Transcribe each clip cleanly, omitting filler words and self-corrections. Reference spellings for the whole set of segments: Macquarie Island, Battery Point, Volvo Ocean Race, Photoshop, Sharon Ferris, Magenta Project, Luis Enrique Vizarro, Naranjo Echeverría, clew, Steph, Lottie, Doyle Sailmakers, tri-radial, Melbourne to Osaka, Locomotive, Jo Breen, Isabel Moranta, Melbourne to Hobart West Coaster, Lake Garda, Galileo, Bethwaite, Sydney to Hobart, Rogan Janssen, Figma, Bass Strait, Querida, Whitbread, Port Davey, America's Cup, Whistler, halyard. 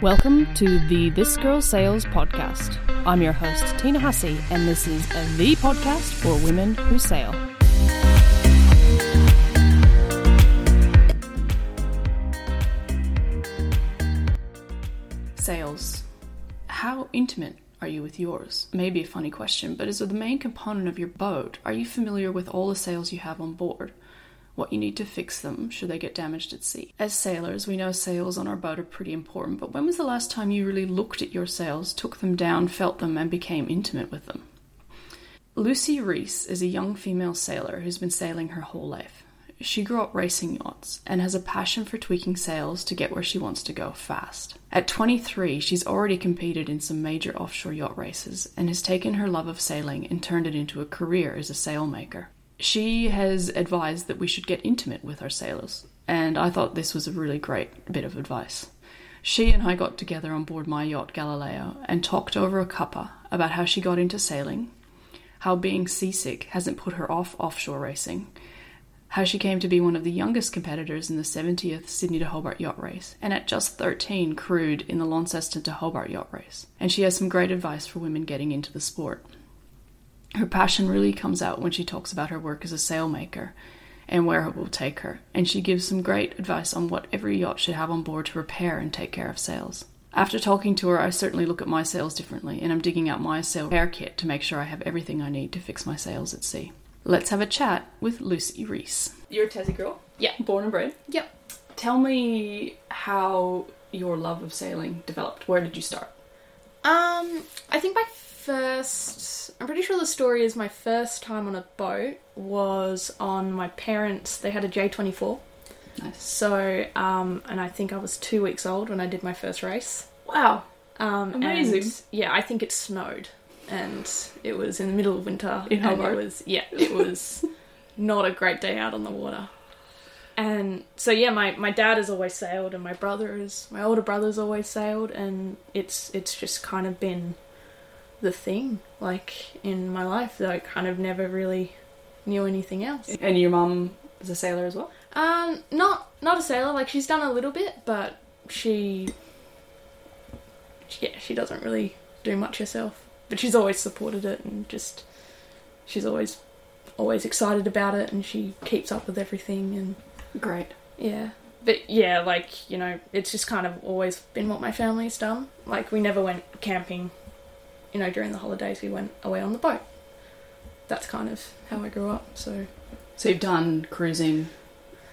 Welcome to the This Girl Sails podcast. I'm your host, Tina Hussey, and this is the podcast for women who sail. Sails. How intimate are you with yours? Maybe a funny question, but as the main component of your boat, are you familiar with all the sails you have on board? What you need to fix them should they get damaged at sea. As sailors, we know sails on our boat are pretty important, but when was the last time you really looked at your sails, took them down, felt them, and became intimate with them? Lucy Rees is a young female sailor who's been sailing her whole life. She grew up racing yachts and has a passion for tweaking sails to get where she wants to go fast. At 23, she's already competed in some major offshore yacht races and has taken her love of sailing and turned it into a career as a sailmaker. She has advised that we should get intimate with our sailors, and I thought this was a really great bit of advice. She and I got together on board my yacht Galileo and talked over a cuppa about how she got into sailing, how being seasick hasn't put her off offshore racing, how she came to be one of the youngest competitors in the 70th Sydney to Hobart yacht race, and at just 13 crewed in the Launceston to Hobart yacht race. And she has some great advice for women getting into the sport. Her passion really comes out when she talks about her work as a sailmaker and where it will take her, and she gives some great advice on what every yacht should have on board to repair and take care of sails. After talking to her, I certainly look at my sails differently, and I'm digging out my sail repair kit to make sure I have everything I need to fix my sails at sea. Let's have a chat with Lucy Rees. You're a Tassie girl? Yeah. Born and bred? Yep. Tell me how your love of sailing developed. Where did you start? I think my I'm pretty sure the story is my first time on a boat was on my parents. They had a J-24. Nice. So, and I think I was 2 weeks old when I did my first race. Wow. Amazing. And, yeah, I think it snowed and it was in the middle of winter. In Hobart. It was not a great day out on the water. And so, yeah, my dad has always sailed and my older brother's always sailed, and it's just kind of been the thing, like, in my life that I kind of never really knew anything else. And your mum is a sailor as well? Not a sailor. Like, she's done a little bit, but she doesn't really do much herself. But she's always supported it, and just, she's always excited about it, and she keeps up with everything. And great. Yeah. But yeah, like, you know, it's just kind of always been what my family's done. Like, we never went camping. You know, during the holidays we went away on the boat. That's kind of how I grew up, so... So you've done cruising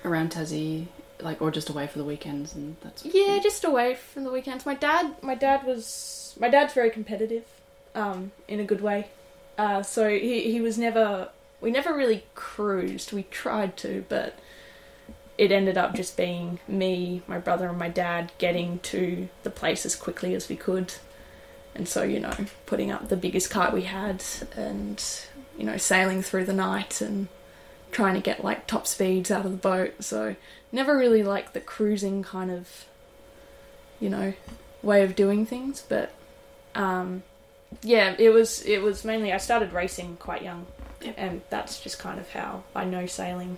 around Tassie, like, or just away for the weekends and that sort of thing? Yeah, just away from the weekends. My dad's very competitive, in a good way. So he was never... We never really cruised. We tried to, but it ended up just being me, my brother and my dad getting to the place as quickly as we could. And so, you know, putting up the biggest kite we had and, you know, sailing through the night and trying to get, like, top speeds out of the boat. So never really liked the cruising kind of, you know, way of doing things. But, yeah, it was mainly I started racing quite young. Yep. And that's just kind of how I know sailing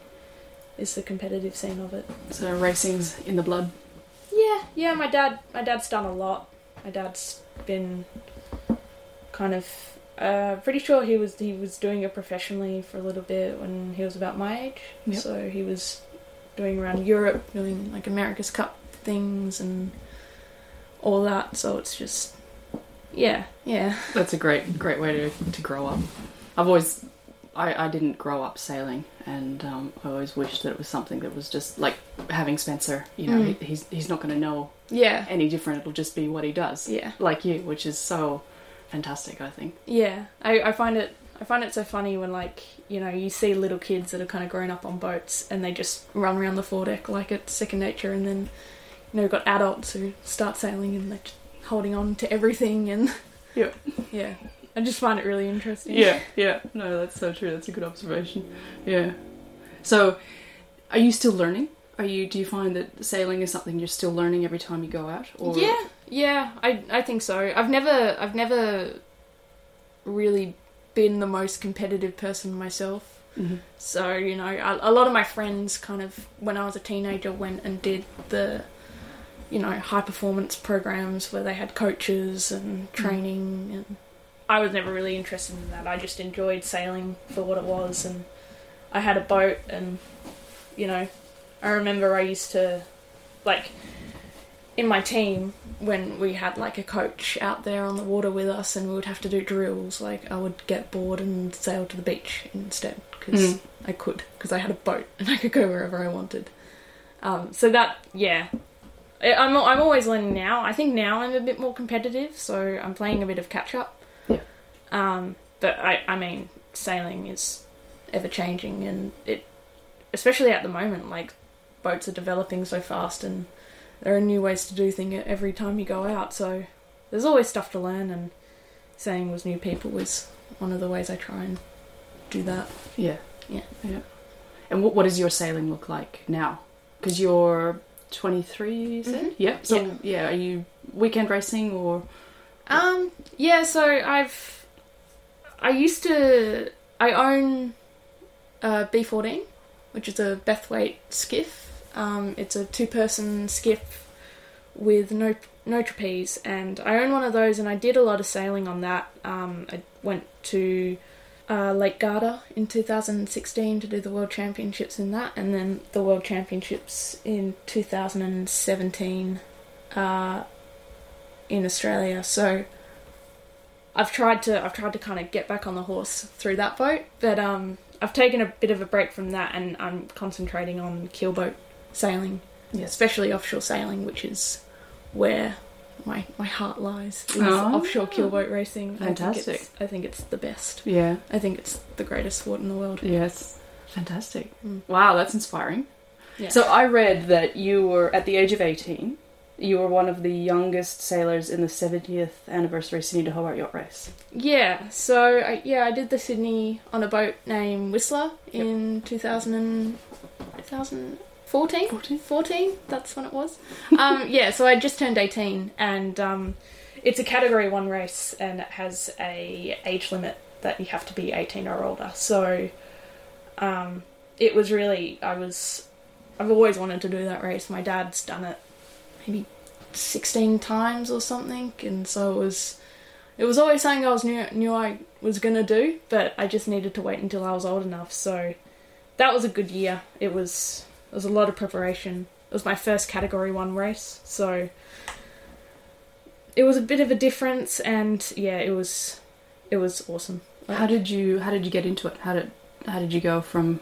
is the competitive scene of it. So racing's in the blood? Yeah, my dad's done a lot. My dad's been kind of pretty sure he was doing it professionally for a little bit when he was about my age. Yep. So he was doing around Europe, doing like America's Cup things and all that. So it's just yeah. That's a great way to grow up. I didn't grow up sailing, and I always wished that it was something that was just like having Spencer. You know, he's not going to know any different. It'll just be what he does. Yeah, like you, which is so fantastic, I think. Yeah, I find it so funny when, like, you know, you see little kids that are kind of grown up on boats and they just run around the foredeck like it's second nature, and then, you know, you've got adults who start sailing and they're just holding on to everything and yeah. I just find it really interesting. Yeah. No, that's so true. That's a good observation. Yeah. So, are you still learning? Do you find that sailing is something you're still learning every time you go out? Or... Yeah. I think so. I've never really been the most competitive person myself. Mm-hmm. So, you know, a lot of my friends kind of, when I was a teenager, went and did the you know, high performance programs where they had coaches and training. And I was never really interested in that. I just enjoyed sailing for what it was, and I had a boat, and, you know, I remember I used to, like, in my team, when we had, like, a coach out there on the water with us and we would have to do drills, like, I would get bored and sail to the beach instead, because I could, because I had a boat and I could go wherever I wanted. So that, yeah. I'm always learning now. I think now I'm a bit more competitive, so I'm playing a bit of catch-up. Yeah. But, I mean, sailing is ever-changing, and it, especially at the moment, like, boats are developing so fast and there are new ways to do things every time you go out, so there's always stuff to learn, and sailing with new people is one of the ways I try and do that. Yeah. Yeah. Yeah. And what does your sailing look like now? Because you're 23, you said? Mm-hmm. Yep. So, yeah, are you weekend racing or...? Yeah, so I own a B14, which is a Bethwaite skiff. It's a two-person skiff with no trapeze, and I own one of those, and I did a lot of sailing on that. I went to Lake Garda in 2016 to do the World Championships in that, and then the World Championships in 2017 in Australia. So I've tried to kind of get back on the horse through that boat, but I've taken a bit of a break from that, and I'm concentrating on keelboat sailing, especially offshore sailing, which is where my heart lies, is offshore keelboat racing. Fantastic. I think it's the best. Yeah. I think it's the greatest sport in the world. Yes. Fantastic. Mm. Wow, that's inspiring. Yeah. So I read that you were, at the age of 18, you were one of the youngest sailors in the 70th anniversary Sydney to Hobart Yacht Race. Yeah, so, I did the Sydney on a boat named Whistler in 2014? 14, that's when it was. Yeah, so I just turned 18, and it's a Category 1 race, and it has a age limit that you have to be 18 or older. So it was really, I've always wanted to do that race. My dad's done it maybe 16 times or something, and so it was always something I knew I was gonna do, but I just needed to wait until I was old enough. So that was a good year. It was a lot of preparation. It was my first Category 1 race, so it was a bit of a difference, and yeah, it was awesome. Like, how did you get into it? How did you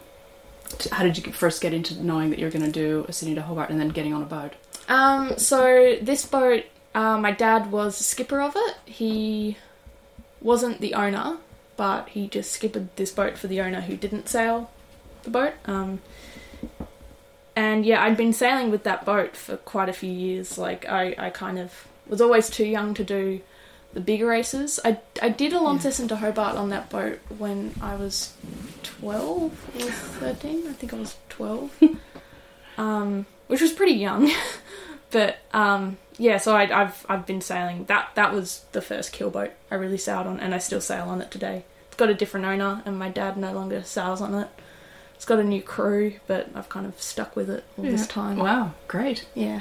first get into knowing that you're gonna do a Sydney to Hobart and then getting on a boat? So this boat, my dad was the skipper of it. He wasn't the owner, but he just skippered this boat for the owner who didn't sail the boat. And yeah, I'd been sailing with that boat for quite a few years. Like, I kind of was always too young to do the big races. I did a Launceston to Hobart on that boat when I was 12 or 13. I think I was 12. Which was pretty young, but yeah. So I've been sailing. That was the first keelboat I really sailed on, and I still sail on it today. It's got a different owner, and my dad no longer sails on it. It's got a new crew, but I've kind of stuck with it all this time. Wow, great. Yeah.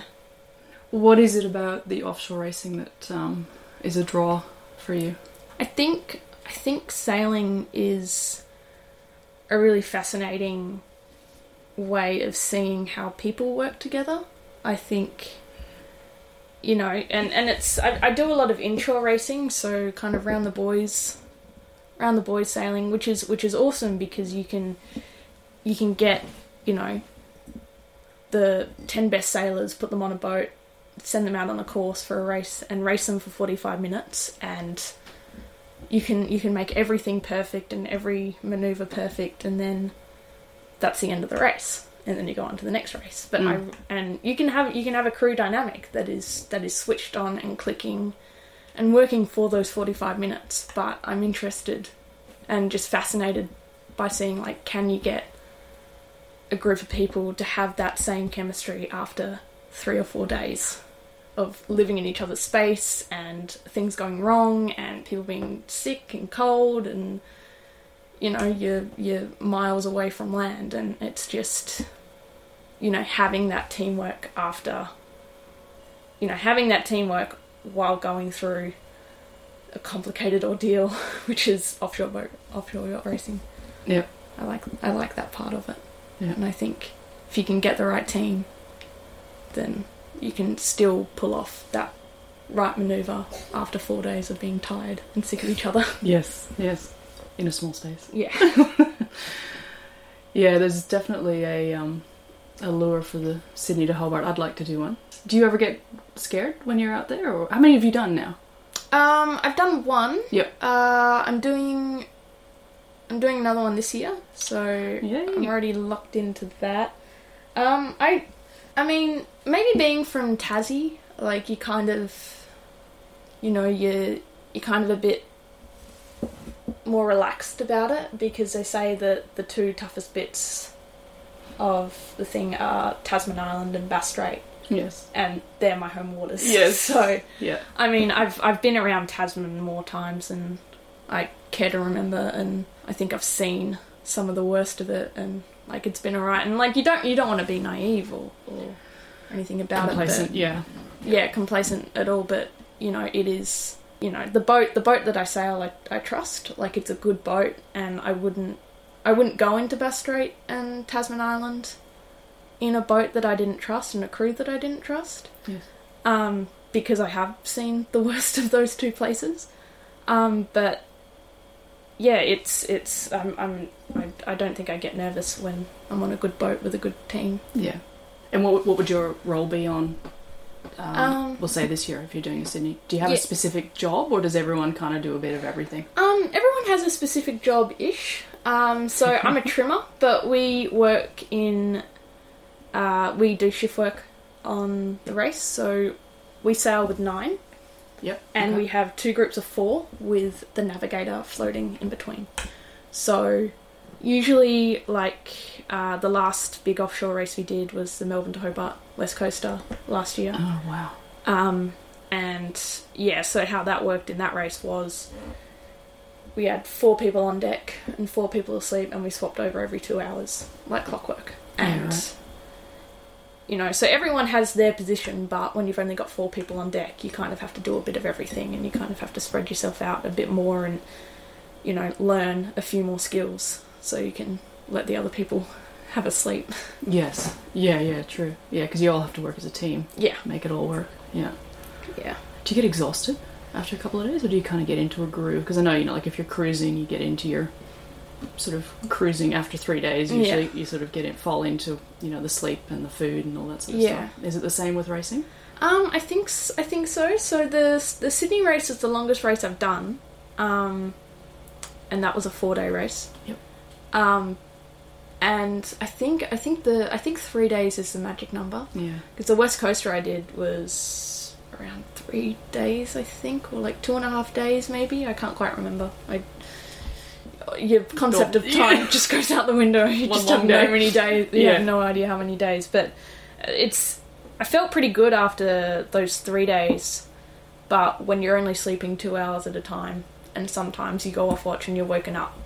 What is it about the offshore racing that is a draw for you? I think sailing is a really fascinating way of seeing how people work together. I think, you know, and it's, I do a lot of inshore racing, so kind of round the boys sailing, which is awesome, because you can get, you know, the 10 best sailors, put them on a boat, send them out on a course for a race, and race them for 45 minutes, and you can make everything perfect and every maneuver perfect, and then that's the end of the race, and then you go on to the next race. But and you can have a crew dynamic that is switched on and clicking and working for those 45 minutes. But I'm interested and just fascinated by seeing, like, can you get a group of people to have that same chemistry after 3 or 4 days of living in each other's space, and things going wrong, and people being sick and cold, and you know, you're miles away from land, and it's just, you know, having that teamwork after you know, having that teamwork while going through a complicated ordeal, which is offshore yacht racing. Yeah, I like that part of it. Yeah. And I think if you can get the right team, then you can still pull off that right manoeuvre after 4 days of being tired and sick of each other. Yes, in a small space. Yeah. Yeah, there's definitely a lure for the Sydney to Hobart. I'd like to do one. Do you ever get scared when you're out there? Or how many have you done now? I've done one. Yep. I'm doing another one this year, so yay. I'm already locked into that. I mean, maybe being from Tassie, like, you kind of, you know, you're kind of a bit more relaxed about it, because they say that the two toughest bits of the thing are Tasman Island and Bass Strait. Yes. And they're my home waters. Yes. So, yeah. I mean, I've been around Tasman more times than I care to remember, and I think I've seen some of the worst of it, and, like, it's been alright. And, like, you don't want to be naive or anything about complacent, it. Complacent, yeah. Yeah, complacent at all, but, you know, it is, you know, the boat that I sail, I trust. Like, it's a good boat, and I wouldn't go into Bass Strait and Tasman Island in a boat that I didn't trust and a crew that I didn't trust. Yes. Because I have seen the worst of those two places. But yeah, it's I don't think I get nervous when I'm on a good boat with a good team. Yeah. And what would your role be on? We'll say this year, if you're doing a Sydney, do you have a specific job, or does everyone kind of do a bit of everything? Everyone has a specific job-ish. So I'm a trimmer, but we work in, we do shift work on the race. So we sail with 9. Yep. And okay. We have 2 groups of 4 with the navigator floating in between. So usually, like, the last big offshore race we did was the Melbourne to Hobart West Coaster last year. Oh, wow. And, yeah, so how that worked in that race was we had 4 people on deck and 4 people asleep, and we swapped over every 2 hours, like clockwork. And, you know, so everyone has their position, but when you've only got 4 people on deck, you kind of have to do a bit of everything, and you kind of have to spread yourself out a bit more and, you know, learn a few more skills so you can let the other people have a sleep. Yes. Yeah, true. Yeah, because you all have to work as a team. Yeah. Make it all work. Yeah. Do you get exhausted after a couple of days, or do you kind of get into a groove? Because I know, you know, like, if you're cruising, you get into your sort of cruising after 3 days. Usually you sort of fall into, you know, the sleep and the food and all that sort of stuff. Is it the same with racing? I think so. So the Sydney race is the longest race I've done. And that was a 4-day race. Yep. And I think 3 days is the magic number. Yeah. Because the West Coaster I did was around 3 days, I think, or like 2.5 days maybe. I can't quite remember. Your concept of time just goes out the window. You just have no many days. You have no idea how many days. But I felt pretty good after those 3 days. But when you're only sleeping 2 hours at a time, and sometimes you go off watch and you're woken up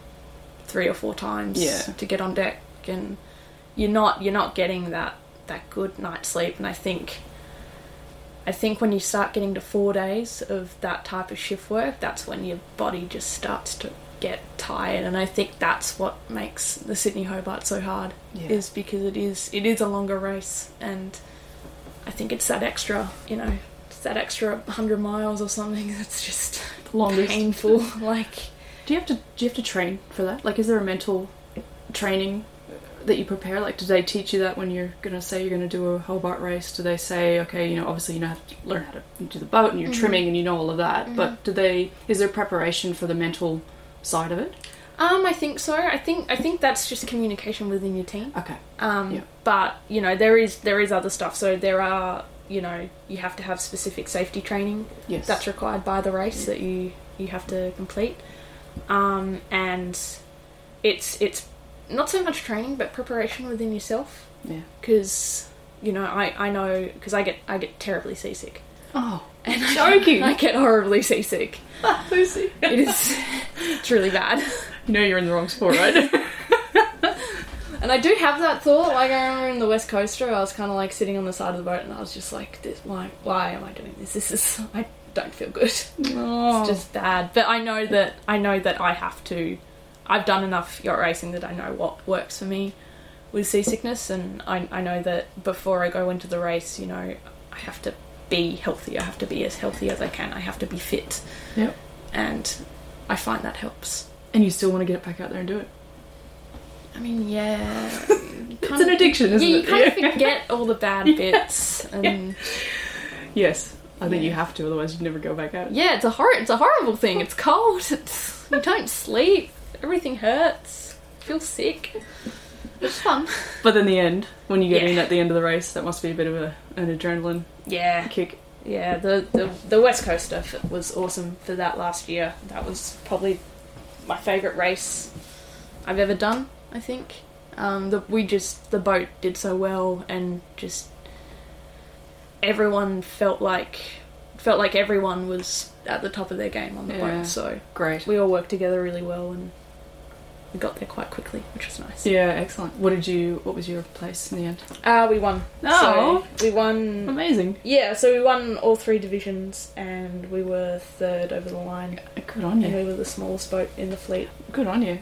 3 or 4 times to get on deck, and you're not getting that good night's sleep. And I think when you start getting to 4 days of that type of shift work, that's when your body just starts to get tired. And I think that's what makes the Sydney Hobart so hard, is because it is a longer race, and I think it's that extra, you know, it's that extra 100 miles or something that's just longest. Painful. Like, do you have to train for that? Like, is there a mental training that you prepare? Like, do they teach you that when you're gonna say you're gonna do a Hobart race? Do they say, okay, you know, obviously you know have to learn how to do the boat and you're trimming and you know all of that, but is there preparation for the mental side of it? I think so. I think that's just communication within your team. Okay. But you know, there is other stuff. So there are, you know, you have to have specific safety training. Yes. That's required by the race that you have to complete. And it's not so much training, but preparation within yourself. Yeah. Because, you know, I know, because I get terribly seasick. Oh. And I get horribly seasick. Lucy. It's really bad. You know you're in the wrong sport, right? And And I do have that thought, like I remember in the West Coaster, I was kind of like sitting on the side of the boat and I was just like, this, why am I doing this? This is, I don't feel good. Oh. It's just bad. But I know that I have to, I've done enough yacht racing that I know what works for me with seasickness, and I know that before I go into the race, you know, I have to be healthy. I have to be as healthy as I can. I have to be fit. Yep. And I find that helps. And you still want to get back out there and do it? I mean, yeah. It's an addiction, isn't it? Yeah, you kind of forget all the bad bits. Yeah. And yes, I think you have to, otherwise you'd never go back out. Yeah, it's a horrible thing. It's cold. You don't sleep. Everything hurts. You feel sick. It's fun. But in the end, when you get in at the end of the race, that must be a bit of an adrenaline kick. Yeah, the West Coast stuff was awesome for that last year. That was probably my favourite race I've ever done, I think. The boat did so well, and just everyone felt like everyone was at the top of their game on the boat, so great. We all worked together really well, and we got there quite quickly, which was nice. Yeah, excellent. What was your place in the end? We won. Oh! So we won... Amazing. Yeah, so we won all three divisions, and we were third over the line. Good on you. And we were the smallest boat in the fleet. Good on you.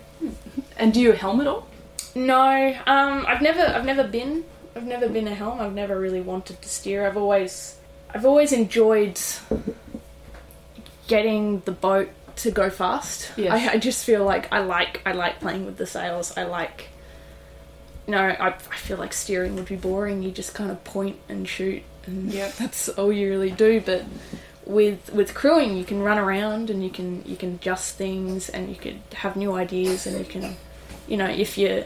And do you helm at all? No. I've never been a helm. I've never really wanted to steer. I've always enjoyed getting the boat to go fast. Yes. I just feel like I like playing with the sails. I feel like steering would be boring. You just kind of point and shoot, and that's all you really do. But with crewing, you can run around and you can adjust things, and you could have new ideas, and you can, you know, if you're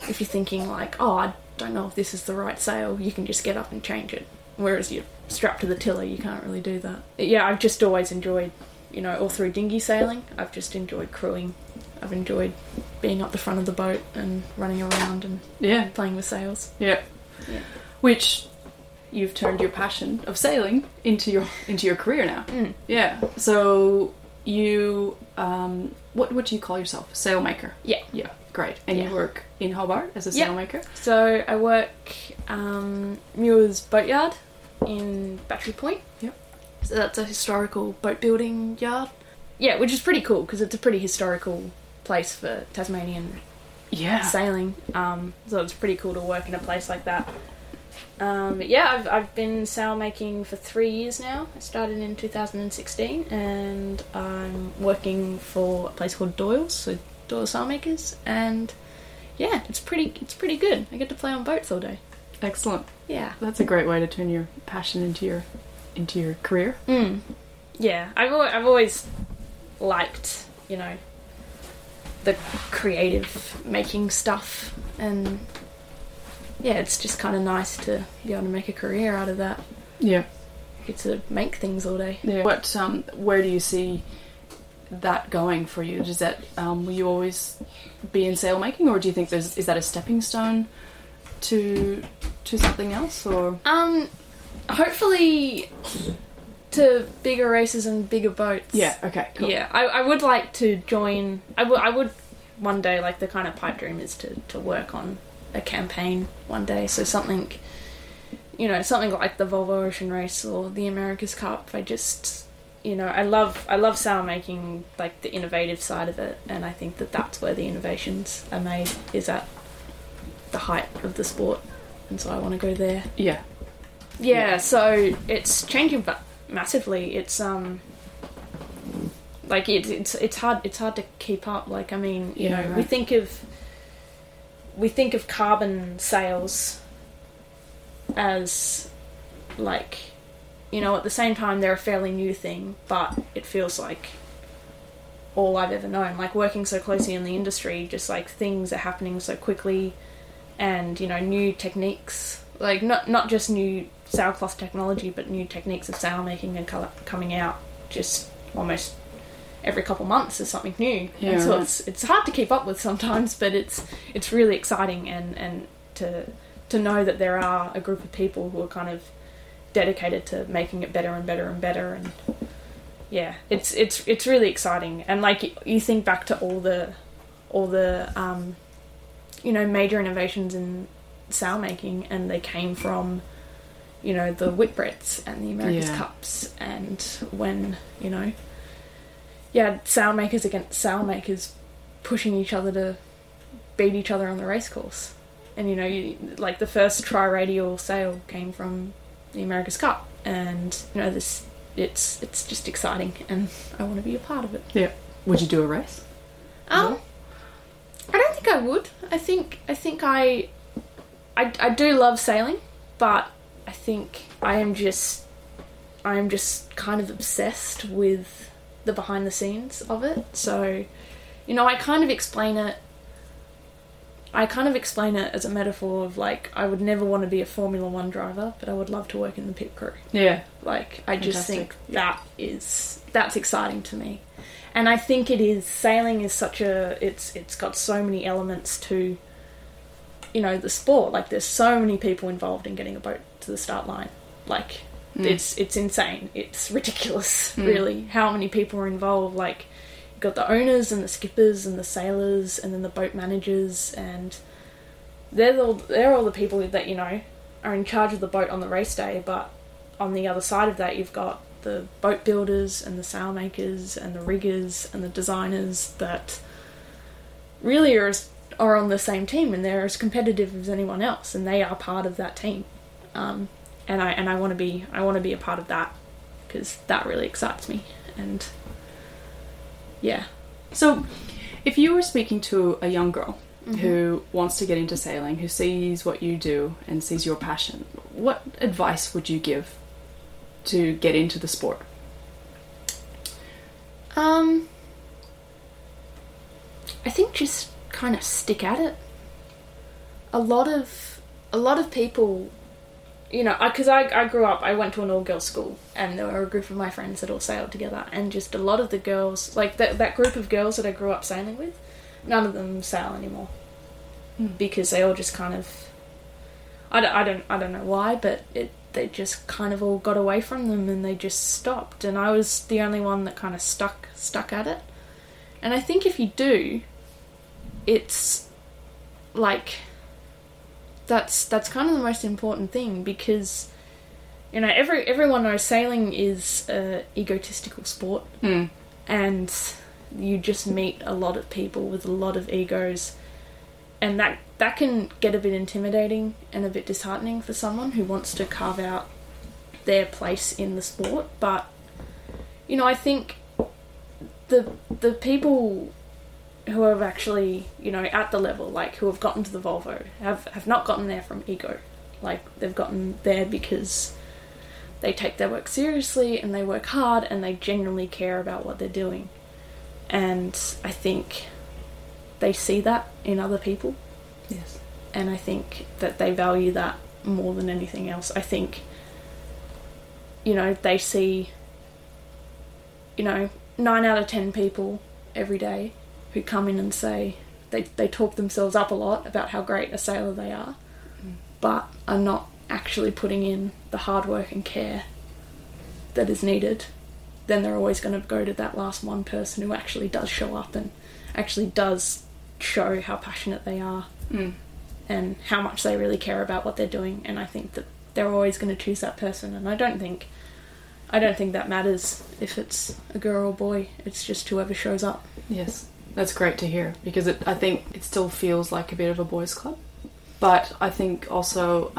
thinking like, oh, I don't know if this is the right sail, you can just get up and change it. Whereas you're strapped to the tiller, you can't really do that. Yeah, I've just always enjoyed, you know, all through dinghy sailing, I've just enjoyed crewing. I've enjoyed being up the front of the boat and running around and playing with sails. Yeah. Yeah. Which you've turned your passion of sailing into your career now. Mm. Yeah. So you, what do you call yourself? Sailmaker. Yeah. Yeah. Great. And you work in Hobart as a sailmaker? So I work Muir's Boatyard in Battery Point. Yep. So that's a historical boat building yard. Yeah, which is pretty cool because it's a pretty historical place for Tasmanian sailing. So it's pretty cool to work in a place like that. I've been sail making for 3 years now. I started in 2016, and I'm working for a place called Doyle, so Doyle Sailmakers, and it's pretty good. I get to play on boats all day. Excellent. Yeah. That's a great way to turn your passion into your career. Mm. Yeah, I've always liked, you know, the creative making stuff, and it's just kind of nice to be able to make a career out of that. Yeah, you get to make things all day. Yeah. What where do you see that going for you? Does that will you always be in sail making, or do you think is that a stepping stone to something else, or hopefully to bigger races and bigger boats. Yeah, okay, cool. Yeah, I would like to join... I would one day, like, the kind of pipe dream is to work on a campaign one day. So something, you know, something like the Volvo Ocean Race or the America's Cup. I just, you know, I love sail making, like, the innovative side of it, and I think that that's where the innovations are made, is at the height of the sport. And so I want to go there. Yeah. Yeah, so it's changing massively. It's like it's hard to keep up. Like, I mean, you know, right. we think of carbon sails as, like, you know, at the same time they're a fairly new thing, but it feels like all I've ever known. Like, working so closely in the industry, just like things are happening so quickly, and, you know, new techniques. Like, not just new sailcloth technology, but new techniques of sail making and colour coming out just almost every couple months is something new. Yeah, and so it's hard to keep up with sometimes, but it's really exciting, and to know that there are a group of people who are kind of dedicated to making it better and better and better, and it's really exciting. And, like, you think back to all the you know, major innovations in sail making, and they came from, you know, the Whitbreads and the America's Cups, and when, you know, sail makers against sail makers pushing each other to beat each other on the race course. And, you know, like the first tri-radial sail came from the America's Cup, and, you know, this it's just exciting, and I want to be a part of it. Yeah. Would you do a race? I don't think I would. I think I do love sailing, but I think I am just kind of obsessed with the behind the scenes of it. So, you know, I kind of explain it as a metaphor of, like, I would never want to be a Formula One driver, but I would love to work in the pit crew. Yeah. Like, I just think that's exciting to me. And I think it is, sailing is such a, it's got so many elements to, you know, the sport. Like, there's so many people involved in getting a boat to the start line. Like, it's insane. It's ridiculous, really, how many people are involved. Like, you've got the owners and the skippers and the sailors and then the boat managers, and they're all the people that, you know, are in charge of the boat on the race day. But on the other side of that, you've got the boat builders and the sail makers and the riggers and the designers that really are on the same team, and they're as competitive as anyone else, and they are part of that team. And I want to be a part of that, because that really excites me. And yeah. So, if you were speaking to a young girl who wants to get into sailing, who sees what you do and sees your passion, what advice would you give to get into the sport? I think just kind of stick at it. A lot of people, you know, because I grew up, I went to an all-girls school, and there were a group of my friends that all sailed together, and just a lot of the girls, like that group of girls that I grew up sailing with, none of them sail anymore, because they all just kind of, I don't know why, but they just kind of all got away from them, and they just stopped, and I was the only one that kind of stuck at it. And I think if you do, it's like that's kind of the most important thing, because, you know, everyone knows sailing is an egotistical sport, and you just meet a lot of people with a lot of egos, and that can get a bit intimidating and a bit disheartening for someone who wants to carve out their place in the sport. But, you know, I think the people who have actually, you know, at the level, like, who have gotten to the Volvo have not gotten there from ego. Like, they've gotten there because they take their work seriously, and they work hard, and they genuinely care about what they're doing. And I think they see that in other people. Yes. And I think that they value that more than anything else. I think, you know, they see, you know, 9 out of 10 people every day who come in and say they talk themselves up a lot about how great a sailor they are, but are not actually putting in the hard work and care that is needed. Then they're always going to go to that last one person who actually does show up and actually does show how passionate they are and how much they really care about what they're doing. And I think that they're always going to choose that person, and I don't think that matters if it's a girl or boy. It's just whoever shows up. Yes, that's great to hear, because I think it still feels like a bit of a boys' club, but I think also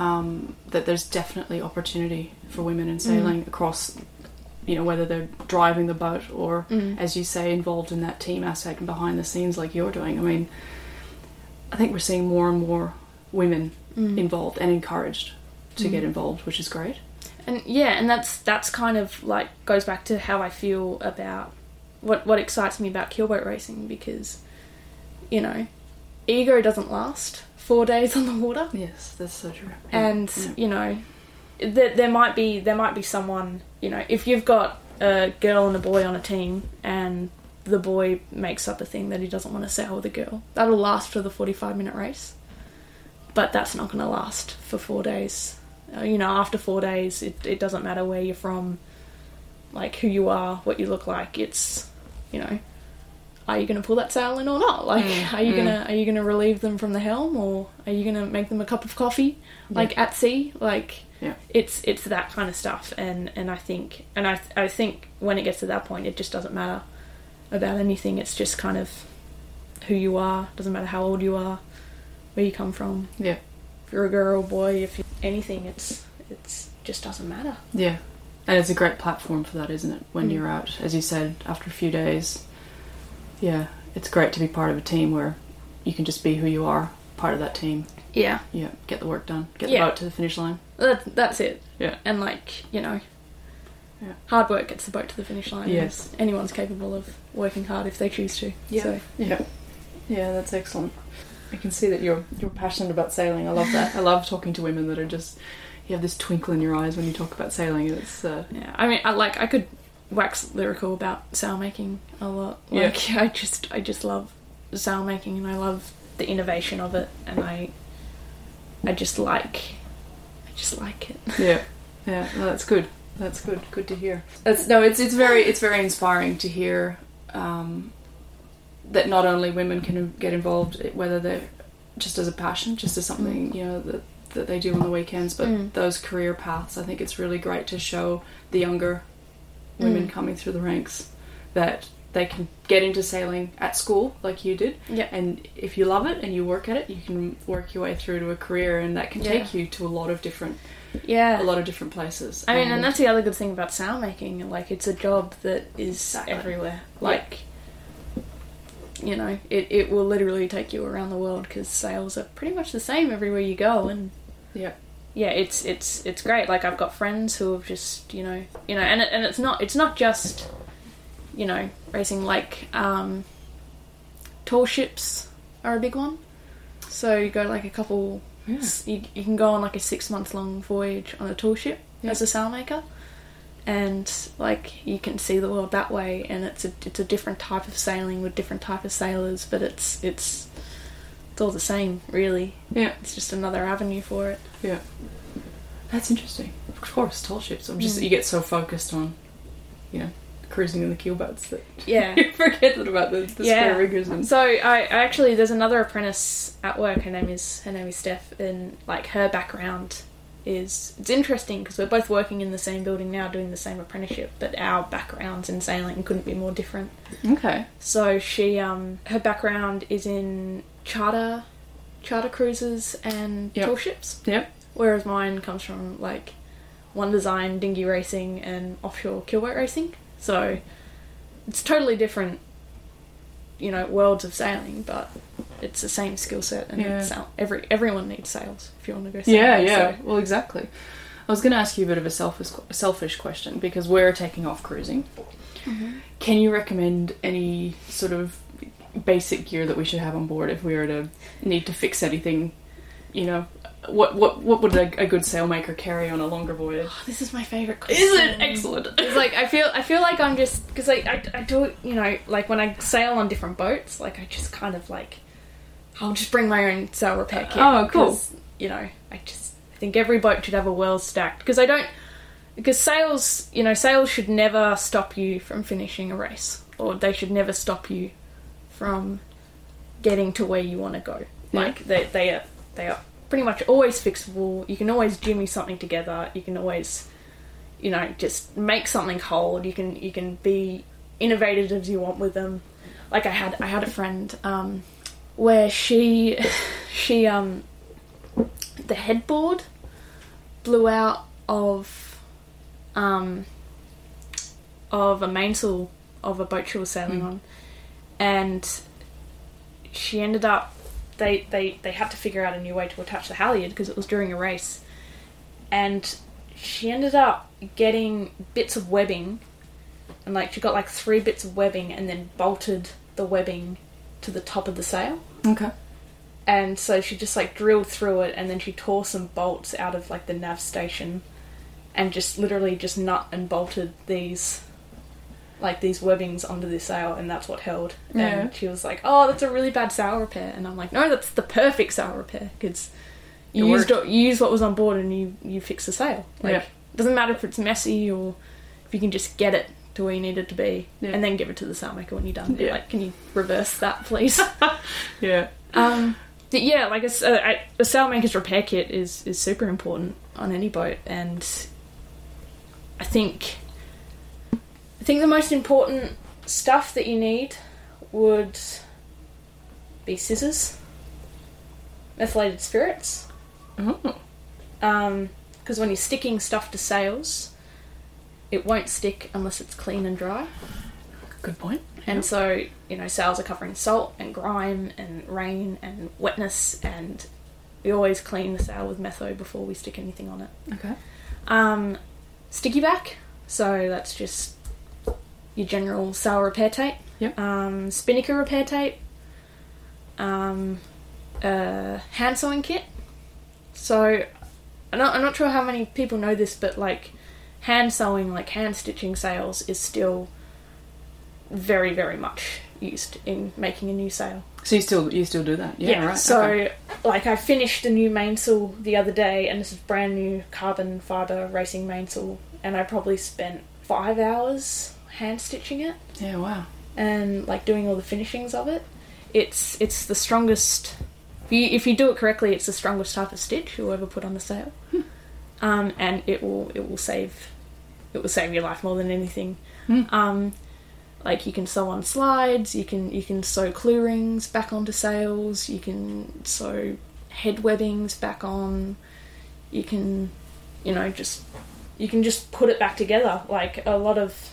that there's definitely opportunity for women in sailing across, you know, whether they're driving the boat or, as you say, involved in that team aspect and behind the scenes like you're doing. I mean, I think we're seeing more and more women involved and encouraged to get involved, which is great. And yeah, and that's kind of like goes back to how I feel about what excites me about keelboat racing, because, you know, ego doesn't last 4 days on the water. Yes, that's so true. And, you know, there might be someone, you know, if you've got a girl and a boy on a team, and the boy makes up a thing that he doesn't want to sail with a girl, that'll last for the 45-minute race, but that's not going to last for 4 days. You know, after 4 days, it doesn't matter where you're from, like, who you are, what you look like. It's, you know, are you going to pull that sail in or not? Like, are you going to relieve them from the helm, or are you going to make them a cup of coffee, like at sea? Like, it's that kind of stuff. And I think when it gets to that point, it just doesn't matter about anything. It's just kind of who you are. Doesn't matter how old you are, where you come from. Yeah. If you're a girl, boy, if you're anything, it's just doesn't matter. Yeah. And it's a great platform for that, isn't it? When you're out, as you said, after a few days, yeah, it's great to be part of a team where you can just be who you are, part of that team. Yeah. Yeah, get the work done. Get the boat to the finish line. That's it. Yeah. And, like, you know, hard work gets the boat to the finish line. Yes. Anyone's capable of working hard if they choose to. Yeah. So. Yeah. Yeah, that's excellent. I can see that you're passionate about sailing. I love that. I love talking to women that are just... You have this twinkle in your eyes when you talk about sailing. It's yeah. I mean, I could wax lyrical about sail making a lot. Like, yeah. I just love sail making, and I love the innovation of it, and I just like it. Yeah, yeah. No, that's good. That's good. Good to hear. It's very inspiring to hear that not only women can get involved, whether they're just as a passion, just as something you know that they do on the weekends, but those career paths. I think it's really great to show the younger women coming through the ranks that they can get into sailing at school like you did, and if you love it and you work at it, you can work your way through to a career, and that can take you to a lot of different places. I mean, and that's the other good thing about sail making, like, it's a job that is everywhere. Like, you know, it will literally take you around the world, because sails are pretty much the same everywhere you go, and it's great. Like, I've got friends who have just you know, and it's not just, you know, racing. Like, tall ships are a big one. So you go like a couple. Yeah. You can go on like a 6 month long voyage on a tall ship as a sailmaker, and like you can see the world that way. And it's a different type of sailing with different type of sailors, but it's all the same, really. Yeah, it's just another avenue for it. Yeah, that's interesting. Of course, tall ships. I'm just you get so focused on, you know, cruising in the keelboats that you forget about the square riggers. And... So I actually, there's another apprentice at work. Her name is Steph, and like her background. It's interesting because we're both working in the same building now doing the same apprenticeship, but our backgrounds in sailing couldn't be more different. Okay. So she her background is in charter cruises and tall ships. Yep. Whereas mine comes from like one design, dinghy racing and offshore keelboat racing. So it's totally different, you know, worlds of sailing, but it's the same skill set, and everyone needs sales if you want to go sailing. So. Well, exactly. I was going to ask you a bit of a selfish question, because we're taking off cruising. Mm-hmm. Can you recommend any sort of basic gear that we should have on board if we were to need to fix anything? You know, what would a good sailmaker carry on a longer voyage? Oh, this is my favourite question. Is it excellent? It's like I feel like I'm just because like I do it, you know, like when I sail on different boats, like I just kind of like. I'll just bring my own sail repair kit. Oh, cool. You know, I think every boat should have a well stacked, because sails, you know, sails should never stop you from finishing a race, or they should never stop you from getting to where you want to go. Yeah. Like they are pretty much always fixable. You can always jimmy something together. You can always, you know, just make something hold. You can be innovative as you want with them. Like I had a friend, where she the headboard blew out of a mainsail of a boat she was sailing on, and she ended up they had to figure out a new way to attach the halyard because it was during a race, and she ended up getting bits of webbing, and like she got like 3 bits of webbing and then bolted the webbing to the top of the sail. Okay. And so she just like drilled through it, and then she tore some bolts out of like the nav station, and just literally just nut and bolted these webbings onto the sail, and that's what held. Yeah. And she was like, "Oh, that's a really bad sail repair." And I'm like, "No, that's the perfect sail repair, because you use what was on board and you fix the sail. Like, it doesn't matter if it's messy or if you can just get it to where you need it to be, and then give it to the sailmaker when you're done. Yeah. Like, can you reverse that, please? Yeah. Yeah, like a sailmaker's repair kit is super important on any boat, and I think the most important stuff that you need would be scissors, methylated spirits, because when you're sticking stuff to sails, it won't stick unless it's clean and dry. Good point. And so, you know, sails are covering salt and grime and rain and wetness, and we always clean the sail with metho before we stick anything on it. Okay. Sticky back, so that's just your general sail repair tape. Yep. Spinnaker repair tape. Hand sewing kit. So, I'm not sure how many people know this, but like hand sewing, like hand stitching sails is still very, very much used in making a new sail. So you still do that? Yeah, right. So, okay. Like, I finished a new mainsail the other day, and this is brand new carbon fibre racing mainsail, and I probably spent 5 hours hand stitching it. Yeah, wow. And, like, doing all the finishings of it. It's the strongest... If you do it correctly, it's the strongest type of stitch you'll ever put on a sail. And it will save your life more than anything. Like, you can sew on slides, you can sew clew rings back onto sails, you can sew head webbings back on, you can just put it back together. Like, a lot of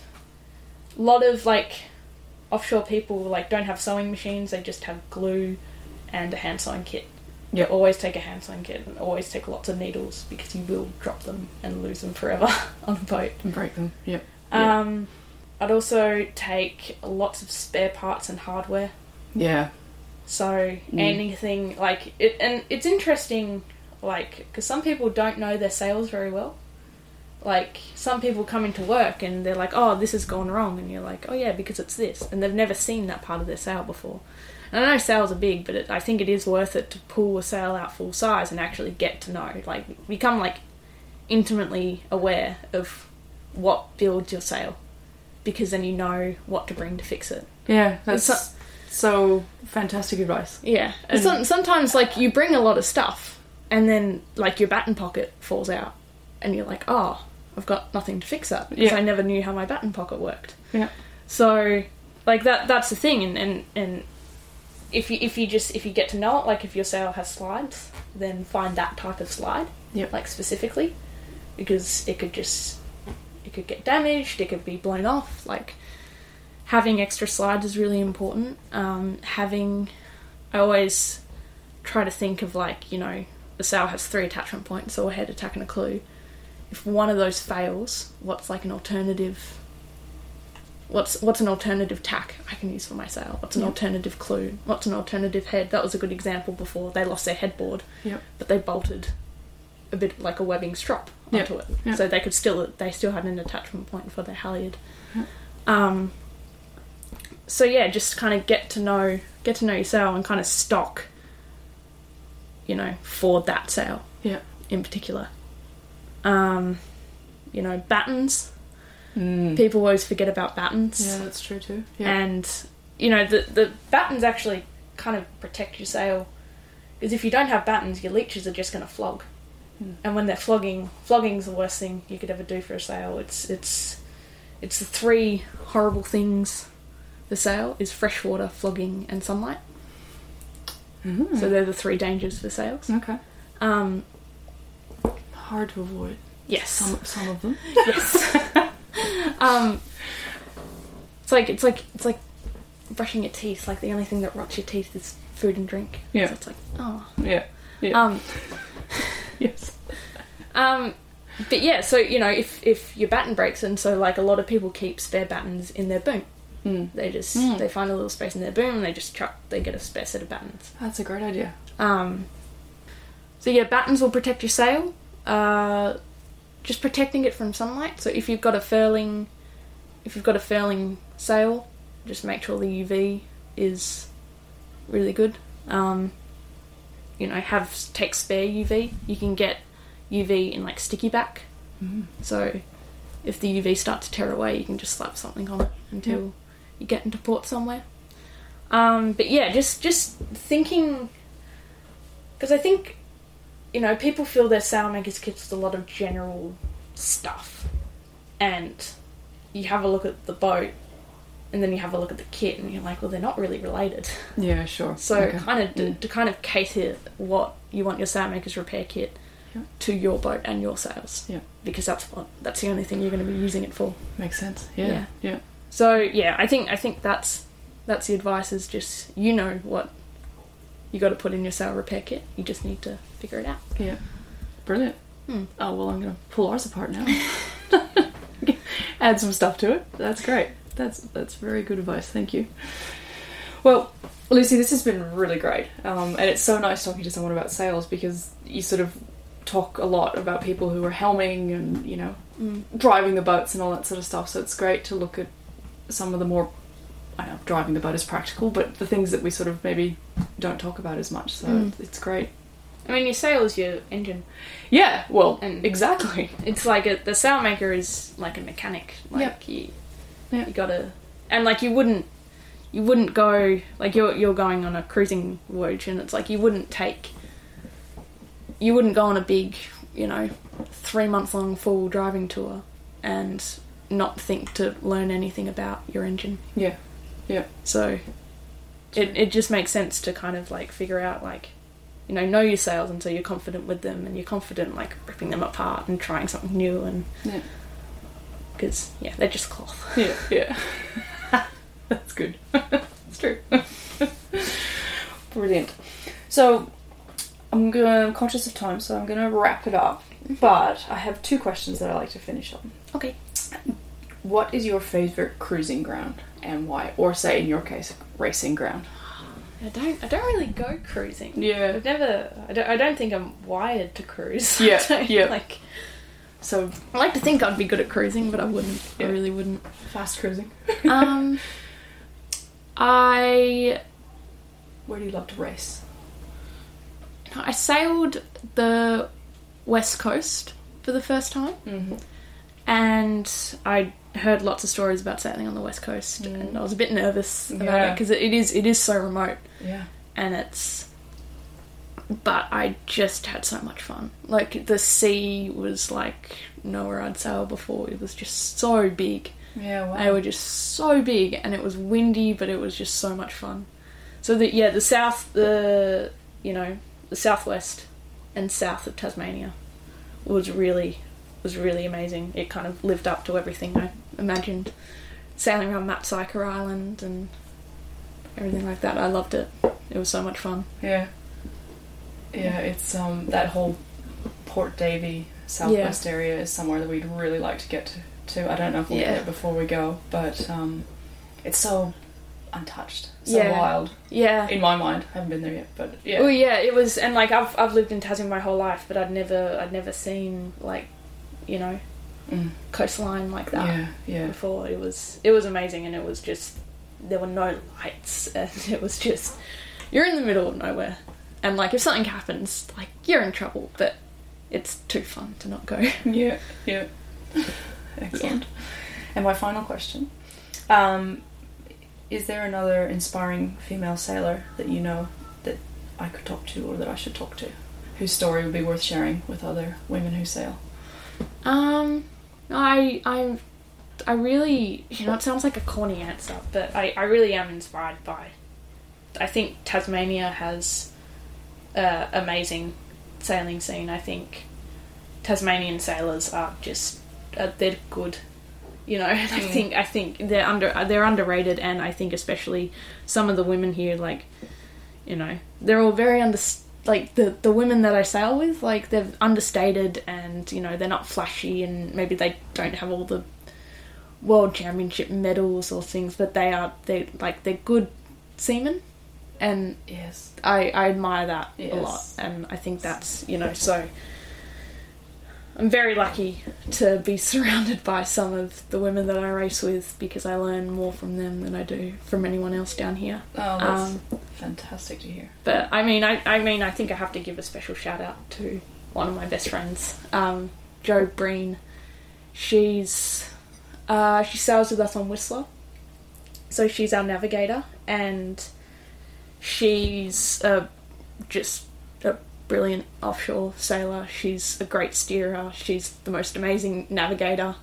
like offshore people like don't have sewing machines, they just have glue and a hand sewing kit. Yeah, always take a hand sewing kit and always take lots of needles, because you will drop them and lose them forever on a boat. And break them, yeah. I'd also take lots of spare parts and hardware. Yeah. So anything like it, and it's interesting, like, because some people don't know their sails very well. Like, some people come into work and they're like, "Oh, this has gone wrong," and you're like, "Oh yeah, because it's this," and they've never seen that part of their sail before. And I know sails are big, but I think it is worth it to pull a sail out full size and actually get to know, like, become like intimately aware of what builds your sail. Because then you know what to bring to fix it. Yeah, that's so fantastic advice. Yeah. And sometimes, like, you bring a lot of stuff and then, like, your batten pocket falls out and you're like, "Oh, I've got nothing to fix that," because I never knew how my batten pocket worked. Yeah. So, like, that's the thing. And if you get to know it, like, if your sail has slides, then find that type of slide, like, specifically, because it could get damaged, it could be blown off. Like, having extra slides is really important. I always try to think of, like, you know, the sail has 3 attachment points, so a head, a tack and a clew. If one of those fails, what's like an alternative? What's an alternative tack I can use for my sail? What's an alternative clew? What's an alternative head? That was a good example before. They lost their headboard, but they bolted a bit like a webbing strop onto it, so they still had an attachment point for their halyard. So yeah, just kind of get to know your sail and kind of stock, you know, for that sail in particular. You know, battens. People always forget about battens. Yeah, that's true too. Yeah. And you know, the battens actually kind of protect your sail, because if you don't have battens, your leeches are just going to flog. And when they're flogging's the worst thing you could ever do for a sail. It's the 3 horrible things the sail is: fresh water, flogging, and sunlight. So they're the 3 dangers for sails. Okay. Hard to avoid. Yes. Some of them. Yes. It's like brushing your teeth. Like, the only thing that rots your teeth is food and drink. Yeah. So it's like, oh. Yeah. Yes. But yeah, so, you know, if your batten breaks, and so, like, a lot of people keep spare battens in their boom. They just they find a little space in their boom and they get a spare set of battens. That's a great idea. So yeah, battens will protect your sail. Just protecting it from sunlight. So if you've got a furling sail, just make sure the UV is really good. You know, take spare UV. You can get UV in, like, sticky back. So if the UV starts to tear away, you can just slap something on it until you get into port somewhere. But yeah, just thinking, because I think, you know, people fill their sailmakers kits with a lot of general stuff, and you have a look at the boat, and then you have a look at the kit, and you're like, well, they're not really related. Yeah, sure. So okay. To kind of cater what you want your sailmaker's repair kit to your boat and your sails. Yeah. Because that's the only thing you're going to be using it for. Makes sense. Yeah. So yeah, I think that's the advice, is just, you know what you got to put in your sail repair kit. You just need to figure it out. Yeah. Brilliant. Oh, well, I'm going to pull ours apart now. Add some stuff to it. That's great. That's very good advice. Thank you. Well, Lucy, this has been really great. And it's so nice talking to someone about sails, because you sort of talk a lot about people who are helming and, you know, driving the boats and all that sort of stuff. So it's great to look at some of the more, I don't know, driving the boat is practical, but the things that we sort of maybe don't talk about as much. So it's great. I mean, your sail is your engine. Yeah, well, and exactly. It's like the sailmaker is like a mechanic. Like you gotta, and like you wouldn't go, like you're going on a cruising voyage, and it's like you wouldn't go on a big, you know, 3 month long full driving tour and not think to learn anything about your engine. Yeah. Yeah. So it just makes sense to kind of like figure out, like, you know your sails until you're confident with them, and you're confident like ripping them apart and trying something new, and because they're just cloth. Yeah. That's good. It's true. Brilliant. So I'm conscious of time, so I'm gonna wrap it up. But I have two questions that I like to finish on. Okay. What is your favourite cruising ground and why? Or say, in your case, racing ground. I don't really go cruising. Yeah. I've never. I don't think I'm wired to cruise. Yeah. Like. So I like to think I'd be good at cruising, but I wouldn't. Yeah. I really wouldn't. Fast cruising. Where do you love to race? I sailed the West Coast for the first time, and I heard lots of stories about sailing on the West Coast, and I was a bit nervous about it, because it is so remote, and it's. But I just had so much fun. Like, the sea was like nowhere I'd sailed before. It was just so big. Yeah, wow. They were just so big, and it was windy, but it was just so much fun. So the southwest and south of Tasmania was really amazing. It kind of lived up to everything I imagined. Sailing around Macquarie Island and everything like that, I loved it. It was so much fun. Yeah. Yeah, it's that whole Port Davey southwest area is somewhere that we'd really like to get to. I don't know if we'll get it before we go, but it's so untouched, so wild. Yeah, in my mind, I haven't been there yet, but yeah. Well, yeah, it was, and like I've lived in Tassie my whole life, but I'd never seen, like, you know, coastline like that before. It was amazing, and it was just, there were no lights, and it was just, you're in the middle of nowhere. And, like, if something happens, like, you're in trouble, but it's too fun to not go. Yeah. Excellent. Yeah. And my final question. Is there another inspiring female sailor that you know that I could talk to, or that I should talk to, whose story would be worth sharing with other women who sail? I really, you know, it sounds like a corny answer, but I really am inspired by, I think Tasmania has... amazing sailing scene. I think Tasmanian sailors are just they're good, you know. And I think they're underrated, and I think especially some of the women here, like, you know, they're all very the women that I sail with, like, they're understated, and, you know, they're not flashy, and maybe they don't have all the world championship medals or things, but they're good seamen. And yes, I admire that a lot, and I think that's, you know, so I'm very lucky to be surrounded by some of the women that I race with, because I learn more from them than I do from anyone else down here. Oh, that's fantastic to hear. But I mean, I think I have to give a special shout out to one of my best friends, Jo Breen. She sails with us on Whistler, so she's our navigator, and she's just a brilliant offshore sailor. She's a great steerer. She's the most amazing navigator.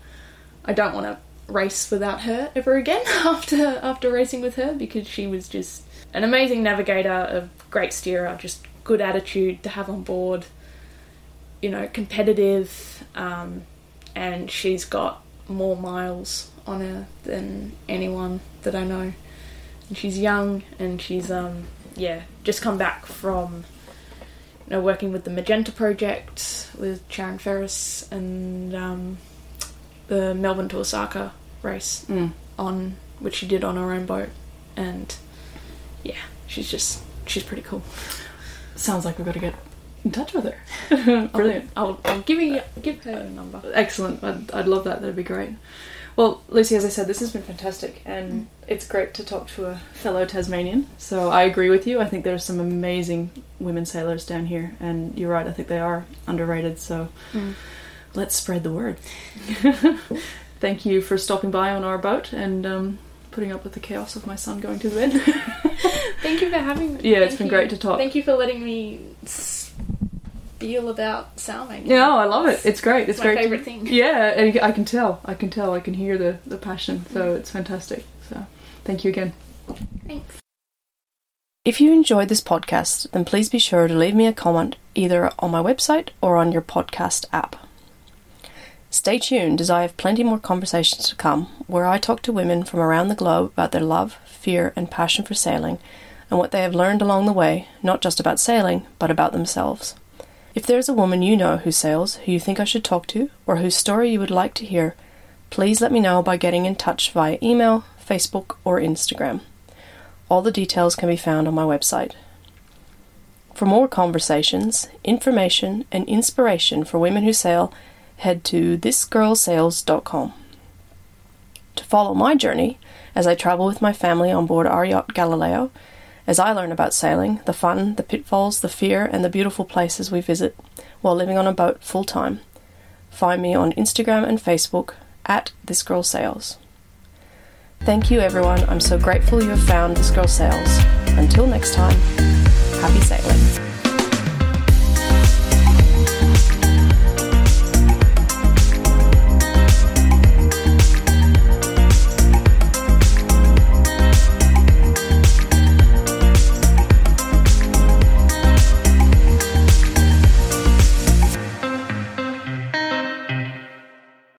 I don't want to race without her ever again after racing with her, because she was just an amazing navigator, a great steerer, just good attitude to have on board, you know, competitive, and she's got more miles on her than anyone that I know. And she's young, and she's, just come back from, you know, working with the Magenta Project with Sharon Ferris and the Melbourne to Osaka race, on which she did on her own boat. And, yeah, she's pretty cool. Sounds like we've got to get in touch with her. Brilliant. I'll give her a number. Excellent. I'd love that. That'd be great. Well, Lucy, as I said, this has been fantastic, and it's great to talk to a fellow Tasmanian. So I agree with you. I think there are some amazing women sailors down here, and you're right, I think they are underrated. So let's spread the word. Thank you for stopping by on our boat and putting up with the chaos of my son going to bed. Thank you for having me. Yeah, it's been great to talk. Thank you for letting me spiel about sailmaking. No, I love it. It's great. It's my favourite thing. Yeah, and I can tell. I can hear the passion. So it's fantastic. So thank you again. Thanks. If you enjoyed this podcast, then please be sure to leave me a comment either on my website or on your podcast app. Stay tuned, as I have plenty more conversations to come where I talk to women from around the globe about their love, fear and passion for sailing and what they have learned along the way, not just about sailing, but about themselves. If there is a woman you know who sails, who you think I should talk to, or whose story you would like to hear, please let me know by getting in touch via email, Facebook or Instagram. All the details can be found on my website. For more conversations, information and inspiration for women who sail, head to thisgirlsails.com. To follow my journey, as I travel with my family on board our yacht Galileo, as I learn about sailing, the fun, the pitfalls, the fear, and the beautiful places we visit while living on a boat full-time, find me on Instagram and Facebook at This Girl Sails. Thank you, everyone. I'm so grateful you have found This Girl Sails. Until next time.